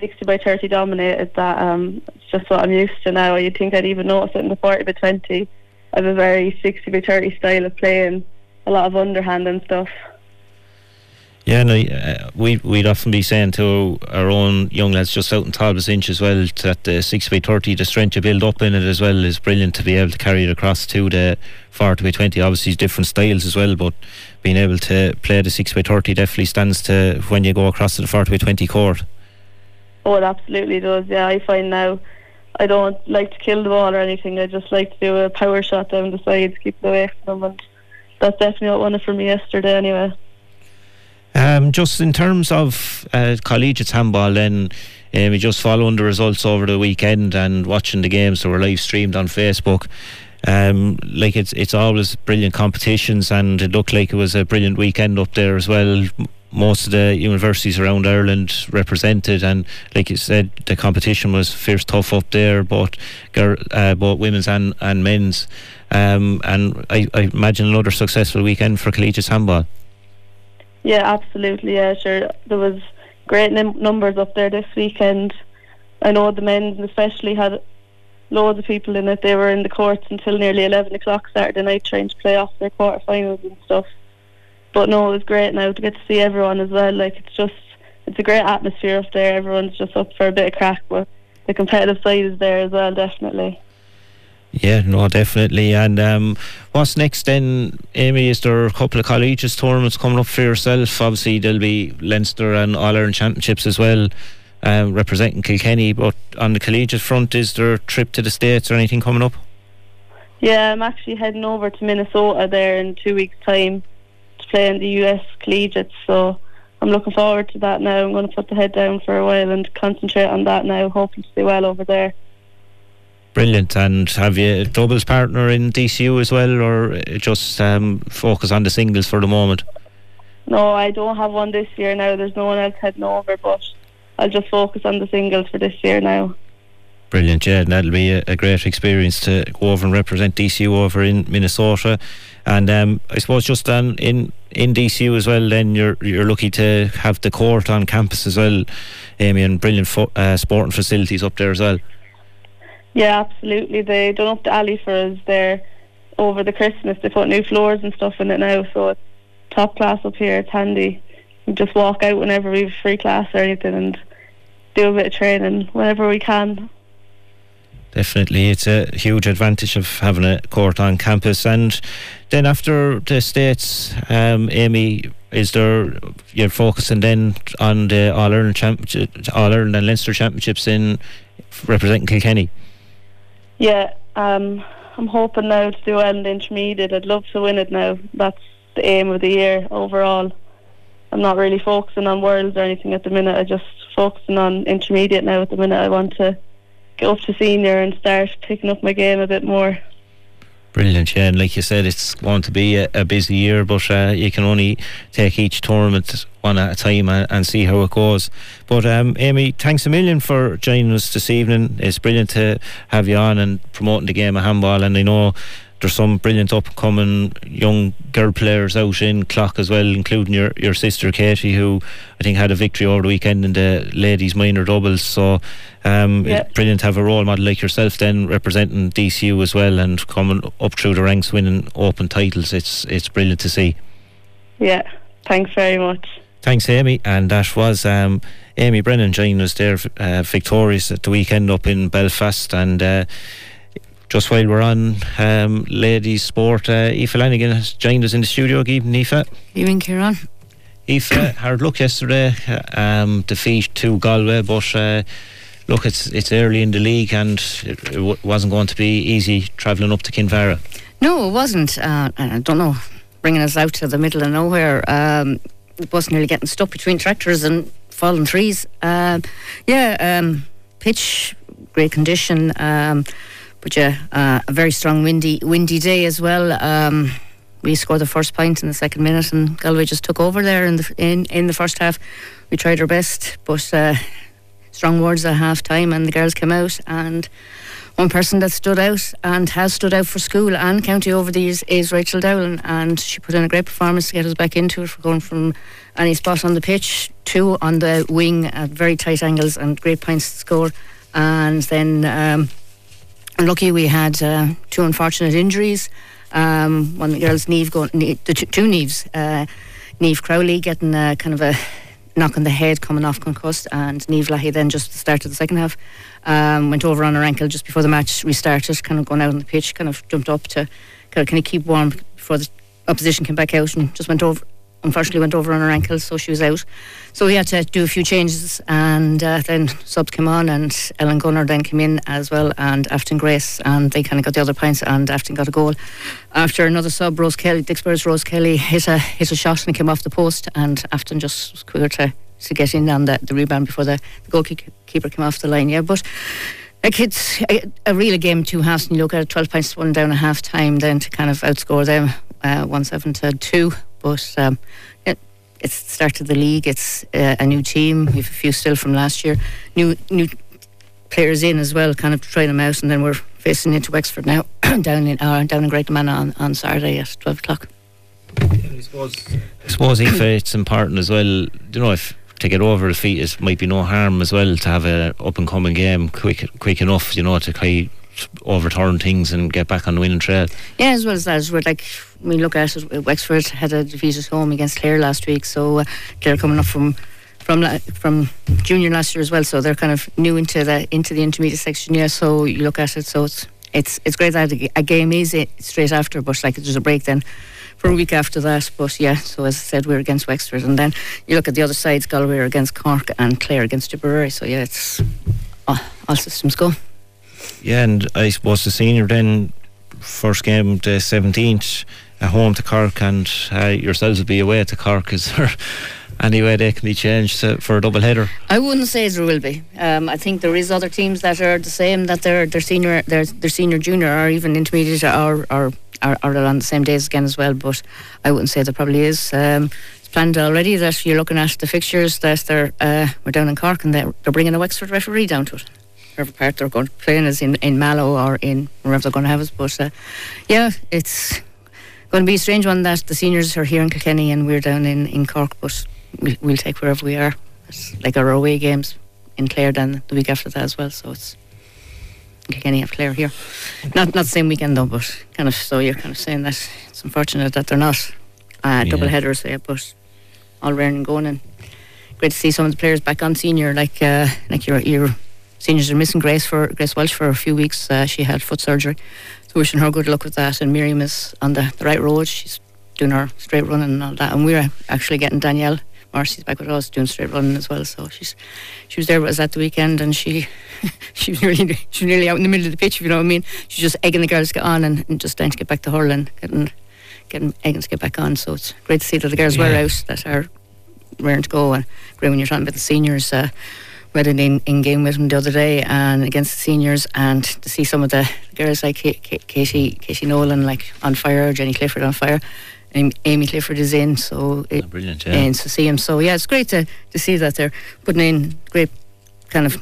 60x30 dominated that it's just what I'm used to now. You'd think I'd even notice it in the 40x20. I have a very 60x30 style of playing, a lot of underhand and stuff. Yeah, no, we'd often be saying to our own young lads just out in Talbot's Inch as well that the 6x30, the strength you build up in it as well, is brilliant to be able to carry it across to the 4x20. Obviously different styles as well, but being able to play the 6x30 definitely stands to when you go across to the 4x20 court. Oh, it absolutely does, yeah. I find now I don't like to kill the ball or anything, I just like to do a power shot down the sides, keep it away from them, and that's definitely what won it for me yesterday anyway. Just in terms of collegiate handball then, we just following the results over the weekend and watching the games that were live streamed on Facebook, like it's always brilliant competitions, and it looked like it was a brilliant weekend up there as well. Most of the universities around Ireland represented, and like you said, the competition was fierce, tough up there, both women's and men's, and I imagine another successful weekend for collegiate handball. Yeah, absolutely, yeah, sure. There was great numbers up there this weekend. I know the men especially had loads of people in it. They were in the courts until nearly 11 o'clock Saturday night trying to play off their quarterfinals and stuff. But no, it was great now to get to see everyone as well. Like, it's just it's a great atmosphere up there. Everyone's just up for a bit of crack, but the competitive side is there as well, definitely. Yeah, no, definitely. And what's next then, Amy? Is there a couple of collegiate tournaments coming up for yourself? Obviously there'll be Leinster and All-Ireland Championships as well, representing Kilkenny, but on the collegiate front, is there a trip to the States or anything coming up? Yeah, I'm actually heading over to Minnesota there in 2 weeks' time to play in the US collegiate, so I'm looking forward to that now. I'm going to put the head down for a while and concentrate on that now, hoping to do well over there. Brilliant. And have you a doubles partner in DCU as well, or just focus on the singles for the moment? No, I don't have one this year now. There's no one else heading over, but I'll just focus on the singles for this year now. Brilliant, yeah, and that'll be a great experience to go over and represent DCU over in Minnesota. And I suppose just then in DCU as well, then you're lucky to have the court on campus as well, Amy, and brilliant sporting facilities up there as well. Yeah, absolutely. They done up the alley for us there over the Christmas. They put new floors and stuff in it now, so it's top class up here. It's handy. We just walk out whenever we have free class or anything and do a bit of training whenever we can. Definitely, it's a huge advantage of having a court on campus. And then after the States, Amy, is there, you're focusing then on the All-Ireland and Leinster Championships in representing Kilkenny? Yeah, I'm hoping now to do well in the intermediate. I'd love to win it now. That's the aim of the year overall. I'm not really focusing on worlds or anything at the minute. I'm just focusing on intermediate now at the minute. I want to get up to senior and start picking up my game a bit more. Brilliant, yeah, and like you said, it's going to be a busy year, but you can only take each tournament one at a time and see how it goes. But Amy, thanks a million for joining us this evening. It's brilliant to have you on and promoting the game of handball, and I know there's some brilliant upcoming young girl players out in Clock as well, including your sister Katie, who I think had a victory over the weekend in the ladies minor doubles. So yep, it's brilliant to have a role model like yourself then representing DCU as well and coming up through the ranks winning open titles. It's brilliant to see. Yeah, thanks very much. Thanks, Amy. And that was Amy Brennan joining us there, victorious at the weekend up in Belfast. And just while we're on ladies sport, Eiflennigan has joined us in the studio. Good evening, Aoife. Evening, Kieran. Aoife, hard luck yesterday, defeat to Galway, but look, it's early in the league and it wasn't going to be easy travelling up to Kinvara. No, it wasn't. I don't know, bringing us out to the middle of nowhere. The bus nearly getting stuck between tractors and fallen trees. Pitch, great condition. But yeah, a very strong windy day as well. We scored the first point in the second minute and Galway just took over there in the first half. We tried our best, but strong words at half time, and the girls came out, and one person that stood out and has stood out for school and county over the years is Rachel Dowling, and she put in a great performance to get us back into it. For going from any spot on the pitch to on the wing at very tight angles and great points to score. And then lucky we had two unfortunate injuries. One of the girls, Niamh Crowley getting a kind of a knock on the head coming off concussed, and Niamh Lahey then just started the second half, went over on her ankle just before the match restarted, kind of going out on the pitch, kind of jumped up to kind of keep warm before the opposition came back out, and just unfortunately went over on her ankle, so she was out. So we had to do a few changes, and then subs came on, and Ellen Gunner then came in as well, and Afton Grace, and they kind of got the other points, and Afton got a goal. After another sub, Rose Kelly hit a shot and came off the post, and Afton just was quicker to get in on the rebound before the goalkeeper came off the line. Yeah, but like it's a real game, two halves, and you look at it, 12 points to one down at half time then to kind of outscore them 1-7 to 2. But it's the start of the league. It's a new team. We've a few still from last year. New players in as well, kind of trying them out. And then we're facing into Wexford now, down in Great Manor on Saturday at 12 o'clock. Yeah, I suppose Aoife, it's important as well. You know, if to get over the feet, it might be no harm as well to have a up and coming game quick enough. You know, to kind overturn things and get back on the winning trail. Yeah, as well as that, as we're like, we look at it, Wexford had a defeat at home against Clare last week, so they're coming up from from junior last year as well, so they're kind of new into the intermediate section. Yeah, so you look at it, so it's great that a game is straight after, but like there's a break then for a week after that. But yeah, so as I said, we're against Wexford, and then you look at the other sides, Galway are against Cork and Clare against Tipperary. So yeah, it's all systems go. Yeah, and I suppose the senior then first game the 17th at home to Cork, and yourselves will be away to Cork. Is there any way they can be changed for a double header? I wouldn't say there will be. I think there is other teams that are the same, that their senior junior or even intermediate are on the same days again as well, but I wouldn't say there probably is. It's planned already that you're looking at the fixtures that we're down in Cork, and they're bringing a Wexford referee down to it. Whatever part they're going to play in is in Mallow or in wherever they're going to have us, but yeah, it's going to be a strange one that the seniors are here in Kilkenny and we're down in Cork, but we'll take wherever we are. It's like our away games in Clare then the week after that as well, so it's Kilkenny have Clare here, not the same weekend though, but kind of, so you're kind of saying that it's unfortunate that they're not double headers there, but all round and going, and great to see some of the players back on senior, like your seniors are missing Grace Welsh for a few weeks. She had foot surgery, so wishing her good luck with that, and Miriam is on the right road, she's doing her straight running and all that, and we're actually getting Danielle Marcy's back with us doing straight running as well, so she was there was at the weekend, and she was nearly out in the middle of the pitch, if you know what I mean. She's just egging the girls to get on and just trying to get back to hurling, getting egging to get back on, so it's great to see that the girls were out, that are raring to go. And great when you're talking about the seniors, read it in game with them the other day and against the seniors, and to see some of the girls like Katie Nolan like on fire, Jenny Clifford on fire, and Amy Clifford is in, so it's brilliant, yeah. And to see him, so yeah, it's great to see that they're putting in great kind of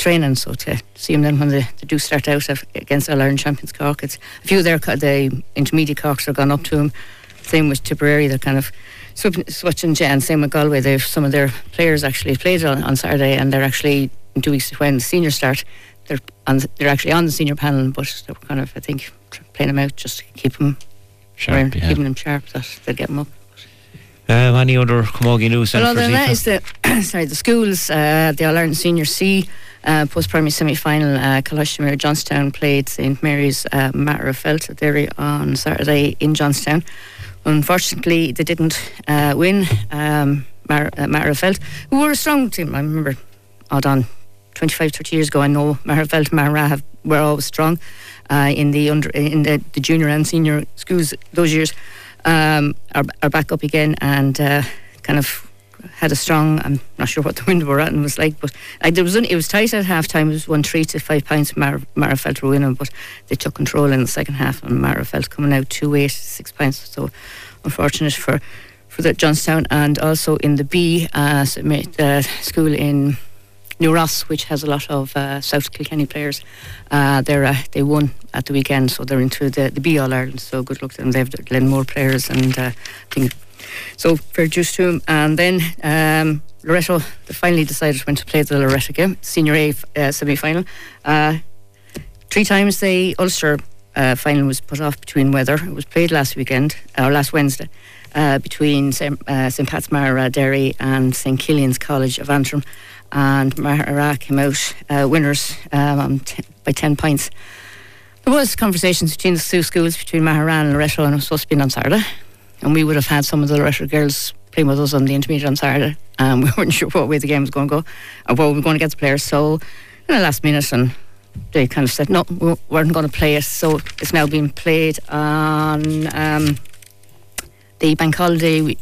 training, so to see them then when they do start out against All-Ireland Champions Cork, it's a few of the intermediate Corks are gone up to them, same with Tipperary, they're kind of switching, and same with Galway, they've some of their players actually played on Saturday, and they're actually in 2 weeks when the seniors start, they're actually on the senior panel, but they're kind of, I think, playing them out just to keep them sharp, keeping them sharp, that they'll get them up. Any other camogie news? Well, other than that is the schools, the All-Ireland Senior C post-primary semi-final, Colosseum Johnstown played St Mary's Matter of Felt Dairy on Saturday in Johnstown. Unfortunately, they didn't win. Marrowfeld, who were a strong team. I remember, odd on 25, 30 years ago, I know Marrowfeld, Marra were always strong in the junior and senior schools those years. Are back up again, and kind of had a strong. I'm not sure what the wind were at and was like, but it was tight at half time. It was 1-3 to 5 points. Marrowfeld were winning, but they took control in the second half, and Marrowfeld coming out 2-8, 6 points. So unfortunate for the Johnstown, and also in the B, the school in New Ross, which has a lot of South Kilkenny players. They won at the weekend, so they're into the B All-Ireland, so good luck to them. They have Glenmore players and things. So fair juice to him. And then Loretto, they finally decided when to play the Loretto game, Senior A semi-final. Three times the Ulster final was put off between weather. It was played last Wednesday, between St Pat's Marra Derry and St Killian's College of Antrim, and Marra came out winners by 10 points. There was conversations between the two schools, between Marra and Loretto, and it was supposed to be on Saturday, and we would have had some of the Loretto girls playing with us on the intermediate on Saturday, and we weren't sure what way the game was going to go or what we were going to get the players, so in the last minute, and they kind of said no, we weren't going to play it, so it's now being played on the bank holiday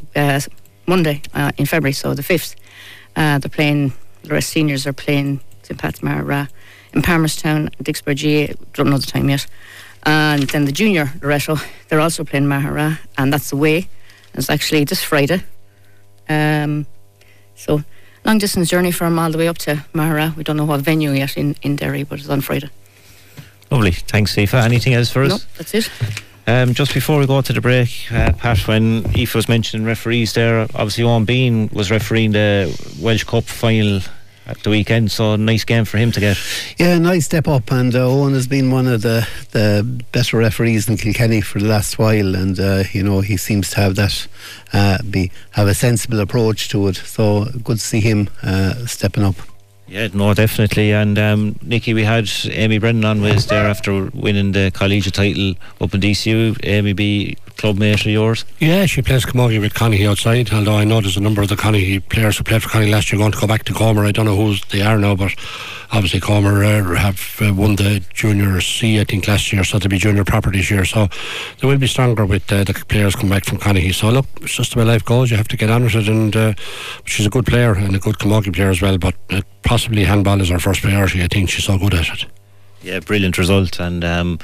Monday in February, so the 5th. The rest seniors are playing St Pat's Marra in Palmerstown, Dixburg GA, don't know the time yet. And then the junior Loretto, they're also playing Marra, and that's away. It's actually this Friday. So long distance journey from all the way up to Marra. We don't know what venue yet in Derry, but it's on Friday. Lovely. Thanks, Aoife. Anything else for us? No, that's it. Just before we go to the break, Pat, when Aoife was mentioning referees there, obviously Owen Bean was refereeing the Welsh Cup final at the weekend, so nice game for him to get. Yeah, nice step up, and Owen has been one of the better referees in Kilkenny for the last while, and you know, he seems to have that have a sensible approach to it, so good to see him stepping up. Yeah, no, definitely. And Nicky, we had Amy Brennan on with us there after winning the collegiate title up in DCU. Amy B, club mate of yours? Yeah, she plays camogie with Conaghy outside, although I know there's a number of the Conaghy players who played for Conaghy last year going to go back to Comer. I don't know who they are now, but obviously Comer have won the Junior C, I think, last year, so they'll be junior proper this year, so they will be stronger with the players coming back from Conaghy. So look, it's just the way life goes, you have to get on with it. And she's a good player and a good camogie player as well, but possibly handball is her first priority. I think she's so good at it. Yeah, brilliant result. And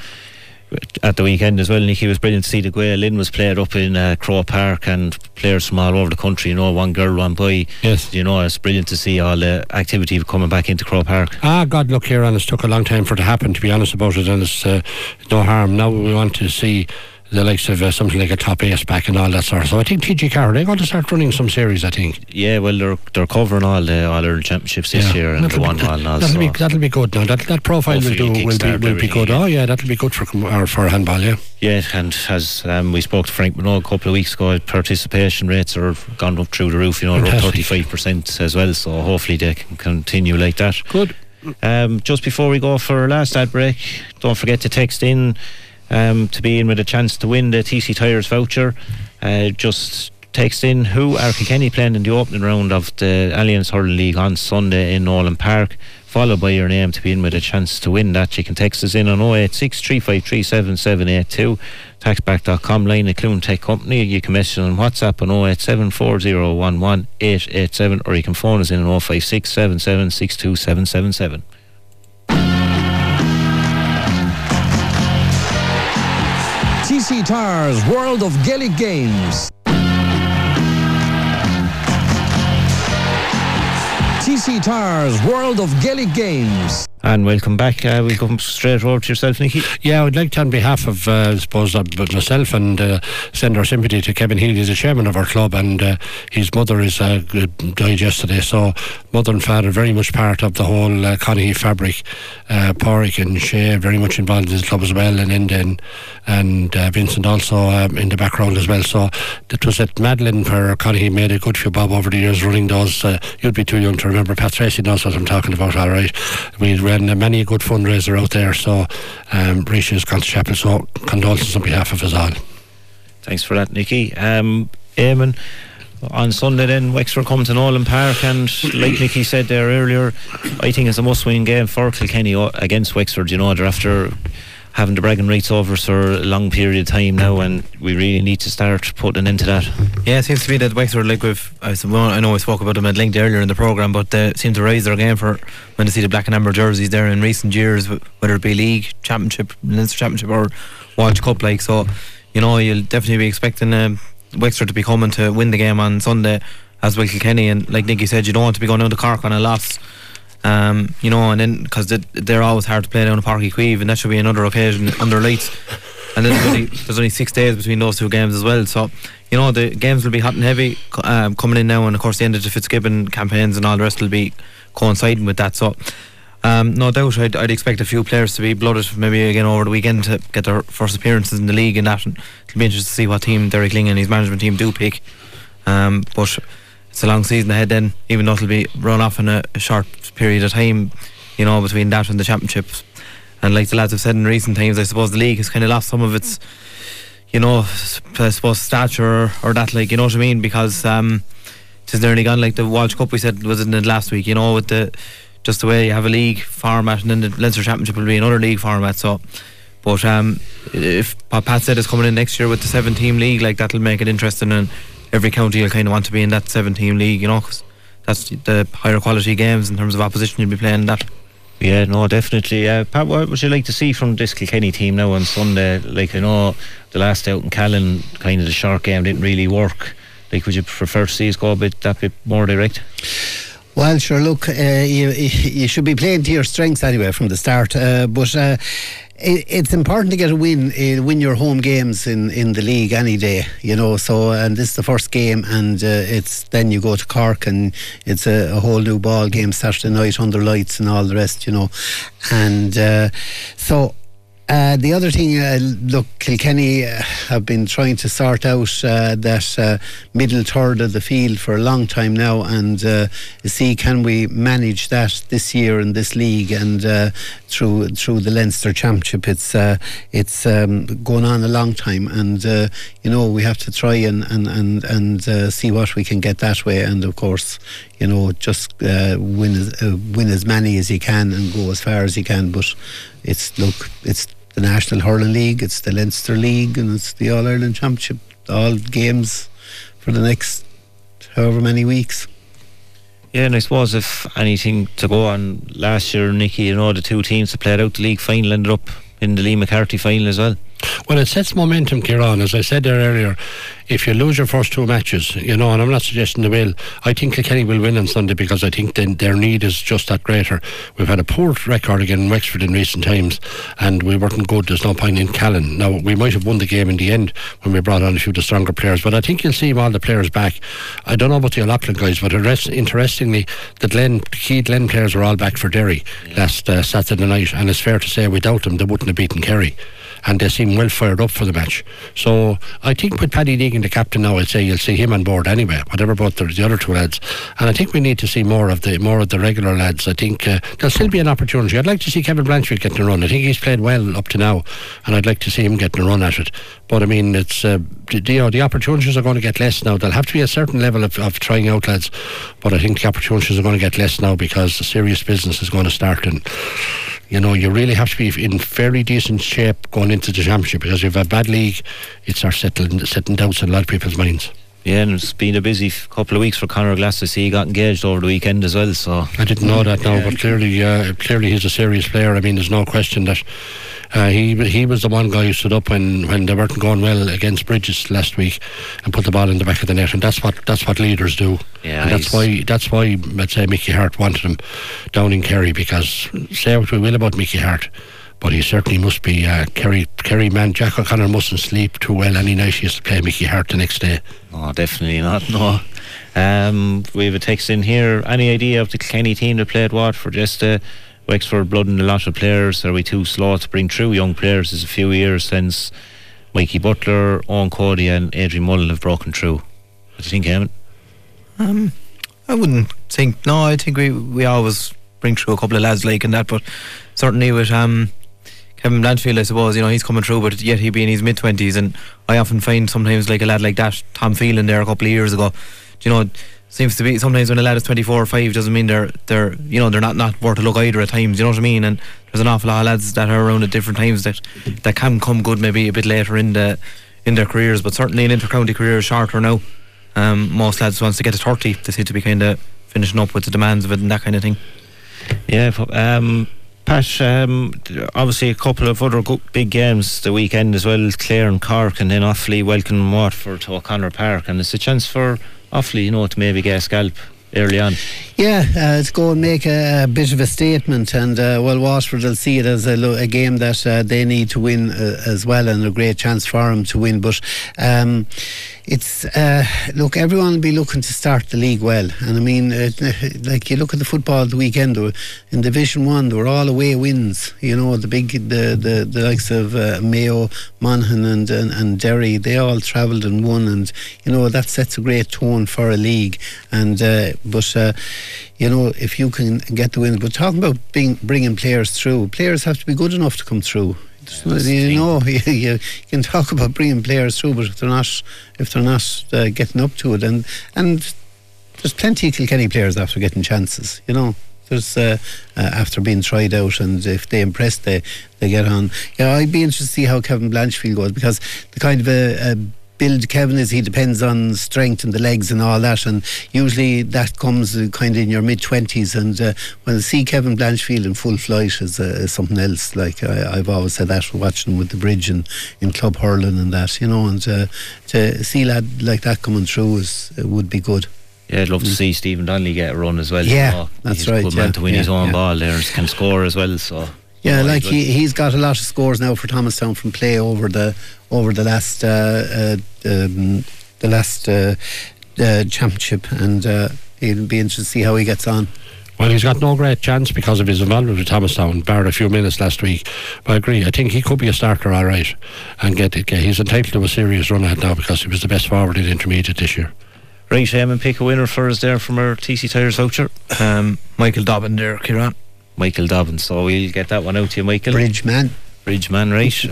at the weekend as well, Nicky, was brilliant to see the way Lynn was played up in Crow Park, and players from all over the country, you know, one girl, one boy. Yes, you know, it's brilliant to see all the activity coming back into Crow Park. God, look, Kieran, it's took a long time for it to happen, to be honest about it, and it's no harm. Now we want to see the likes of something like a top ace back and all that sort. So I think TG Carr, they're going to start running some series, I think. Yeah, well, they're covering all the All-Ireland Championships this year, and the one all. That'll be good now. That profile will be good. Yeah. Oh yeah, that'll be good for handball, yeah. Yeah, and as we spoke to Frank Minogue a couple of weeks ago, participation rates are gone up through the roof, you know, they're up 35% as well, so hopefully they can continue like that. Good. Just before we go for our last ad break, don't forget to text in to be in with a chance to win the TC Tyres voucher. Just text in who are Kilkenny playing in the opening round of the Allianz Hurling League on Sunday in Nowlan Park, followed by your name to be in with a chance to win that. You can text us in on 086 353 7782, taxback.com line, the Clune Tech Company. You can message on WhatsApp on 087 4011 887, or you can phone us in on 056 77 62777. TC Tyres, World of Gaelic Games. TC Tyres, World of Gaelic Games. And welcome back. We'll come straight over to yourself, Nicky. Yeah, I'd like to, on behalf of, I suppose, myself, and send our sympathy to Kevin Healy. He's the chairman of our club, and his mother is died yesterday. So mother and father very much part of the whole Conaghy fabric. Páirc and Shea very much involved in the club as well, and Enden and Vincent also in the background as well. So it was at Madeline where Conaghy made a good few bob over the years running those. You'd be too young to remember. Pat Tracy knows what I'm talking about, all right. And many a good fundraiser out there, so Risha's gone to chapel, so condolences on behalf of us all. Thanks for that, Nicky. Eamon, on Sunday then, Wexford come to Nowlan Park, and like Nicky said there earlier, I think it's a must-win game for Kilkenny against Wexford. You know, they're after having the bragging rights over for a long period of time now, and we really need to start putting into that. Yeah, it seems to me that Wexford, like I know we spoke about them at length earlier in the programme, but they seem to raise their game for when they see the black and amber jerseys there in recent years, whether it be league, championship, Leinster Championship or Welsh Cup, like. So, you know, you'll definitely be expecting Wexford to be coming to win the game on Sunday, as well Kilkenny, and like Nicky said, you don't want to be going down to Cork on a loss. You know, and then because they're always hard to play down at Páirc Tailteann, and that should be another occasion under lights. And then there's only 6 days between those two games as well, so you know the games will be hot and heavy coming in now, and of course the end of the Fitzgibbon campaigns and all the rest will be coinciding with that. So no doubt I'd expect a few players to be blooded maybe again over the weekend to get their first appearances in the league and that, and it'll be interesting to see what team Derek Ling and his management team do pick, but it's a long season ahead then, even though it'll be run off in a short period of time, you know, between that and the championships. And like the lads have said in recent times, I suppose the league has kind of lost some of its, you know, I suppose stature or that, like, you know what I mean, because it's nearly gone like the Welsh Cup we said was in it last week, you know, with the just the way you have a league format, and then the Leinster Championship will be another league format. So but if Pat said is coming in next year with the 7-team league, like, that'll make it interesting, and every county will kind of want to be in that 7-team league, you know, because that's the higher quality games in terms of opposition you'll be playing that. Yeah, no, definitely. Pat, what would you like to see from this Kilkenny team now on Sunday? Like, I know the last out in Callan, kind of the short game didn't really work. Like, would you prefer to see us go a bit more direct? Well, sure, look, you should be playing to your strengths anyway from the start, but It's important to get a win, your home games in the league any day, you know. So, and this is the first game, and it's then you go to Cork, and it's a whole new ball game Saturday night under lights and all the rest, you know. And the other thing, look, Kilkenny have been trying to sort out that middle third of the field for a long time now, and see can we manage that this year in this league, and through the Leinster Championship. It's going on a long time, and you know, we have to try and see what we can get that way, and of course, you know, just win as many as you can and go as far as you can. But it's the National Hurling League, it's the Leinster League, and it's the All-Ireland Championship, all games for the next however many weeks. Yeah, and I suppose if anything to go on, last year, Nicky, you know, the two teams that played out the league final ended up in the Lee McCarthy final as well. Well, it sets momentum, Kieran. As I said there earlier, if you lose your first two matches, you know, and I'm not suggesting they will, I think Kilkenny will win on Sunday, because I think then their need is just that greater. We've had a poor record again in Wexford in recent times, and we weren't good. There's no point in Callan. Now, we might have won the game in the end when we brought on a few of the stronger players, but I think you'll see all the players back. I don't know about the O'Loughlin guys, but interestingly, the Glen players were all back for Derry last Saturday night, and it's fair to say without them, they wouldn't have beaten Kerry. And they seem well fired up for the match. So I think with Paddy Deegan, the captain now, I'd say you'll see him on board anyway, whatever about the other two lads. And I think we need to see more of the regular lads. I think there'll still be an opportunity. I'd like to see Kevin Blanchard getting a run. I think he's played well up to now, and I'd like to see him getting a run at it. But I mean, it's the opportunities are going to get less now. There'll have to be a certain level of trying out lads, but I think the opportunities are going to get less now, because the serious business is going to start. And you know, you really have to be in very decent shape going into the championship, because if you have a bad league, it starts setting doubts in a lot of people's minds. Yeah, and it's been a busy couple of weeks for Conor Glass. I see he got engaged over the weekend as well. So I didn't know that now, but clearly he's a serious player. I mean, there's no question that he was the one guy who stood up when they weren't going well against Bridges last week and put the ball in the back of the net, and that's what leaders do. Yeah, and that's why I'd say Mickey Hart wanted him down in Kerry, because say what we will about Mickey Hart, but he certainly must be Kerry man. Jack O'Connor mustn't sleep too well any night. He has to play Mickey Hart the next day. Oh, definitely not. No. We have a text in here. Any idea of the Kilkenny team that played Watford yesterday? Wexford blooding a lot of players. Are we too slow to bring through young players? It's a few years since Mikey Butler, Owen Cody, and Adrian Mullen have broken through. What do you think, Eamon? I wouldn't think. No, I think we always bring through a couple of lads like and that, but certainly with Kevin Blanchfield, I suppose, you know, he's coming through, but yet he being in his mid-20s, and I often find sometimes like a lad like that, Tom Phelan there a couple of years ago, you know, seems to be sometimes when a lad is 24 or 5 doesn't mean they're you know, they're not worth a look either at times, you know what I mean? And there's an awful lot of lads that are around at different times that can come good maybe a bit later in their careers, but certainly an inter-county career is shorter now. Most lads wants to get to 30, they seem to be kind of finishing up with the demands of it and that kind of thing. Yeah, Pat, obviously a couple of other big games the weekend as well, Clare and Cork, and then Offaly welcoming Watford to O'Connor Park, and it's a chance for Offaly, you know, to maybe get a scalp early on. Yeah, let's go and make a bit of a statement, and well, Watford will see it as a game that they need to win as well, and a great chance for them to win. But it's look, everyone will be looking to start the league well, and I mean, like you look at the football at the weekend, in Division 1 there were all away wins, you know, the likes of Mayo, Monaghan and Derry, they all travelled and won, and you know, that sets a great tone for a league. And but you know, if you can get the win, but talking about bringing players through, players have to be good enough to come through. You know, you can talk about bringing players through, but if they're not getting up to it, and there's plenty of Kilkenny players after getting chances, you know, there's after being tried out, and if they impress, they get on. Yeah, I'd be interested to see how Kevin Blanchfield goes, because the kind of a build Kevin is, he depends on strength and the legs and all that, and usually that comes kind of in your mid-20s, and when I see Kevin Blanchfield in full flight is something else. Like I've always said that for watching him with the bridge and in club hurling and that, you know, and to see a lad like that coming through would be good. Yeah, I'd love to see Stephen Donnelly get a run as well. Yeah, you know, that's right. He's a good man to win his own ball there, and can score as well, so... Yeah, like he's got a lot of scores now for Thomastown from play over the last championship, and it'll be interesting to see how he gets on. Well, he's got no great chance because of his involvement with Thomastown, barred a few minutes last week. But I agree, I think he could be a starter, all right, and get he's entitled to a serious run out now because he was the best forward in intermediate this year. Right, and pick a winner for us there from our TC Tyres voucher. Michael Dobbin there, Kieran. Michael Dobbin, so we'll get that one out to you, Michael. Bridgeman, right.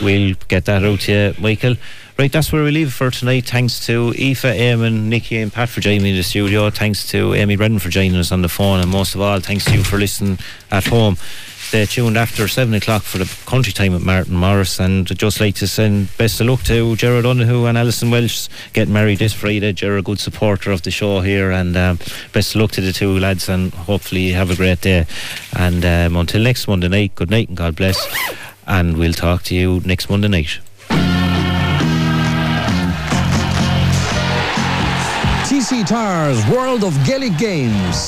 We'll get that out to you, Michael. Right, that's where we leave it for tonight. Thanks to Aoife, Eamon, Nicky and Pat for joining me in the studio. Thanks to Amy Brennan for joining us on the phone, and most of all, thanks to you for listening at home. Stay tuned after 7 o'clock for the country time with Martin Morris, and I'd just like to send best of luck to Gerard Unahue and Alison Welsh getting married this Friday. Gerard, good supporter of the show here, and best of luck to the two lads, and hopefully have a great day, and until next Monday night, good night and God bless, and we'll talk to you next Monday night. TC Tyres World of Gaelic Games.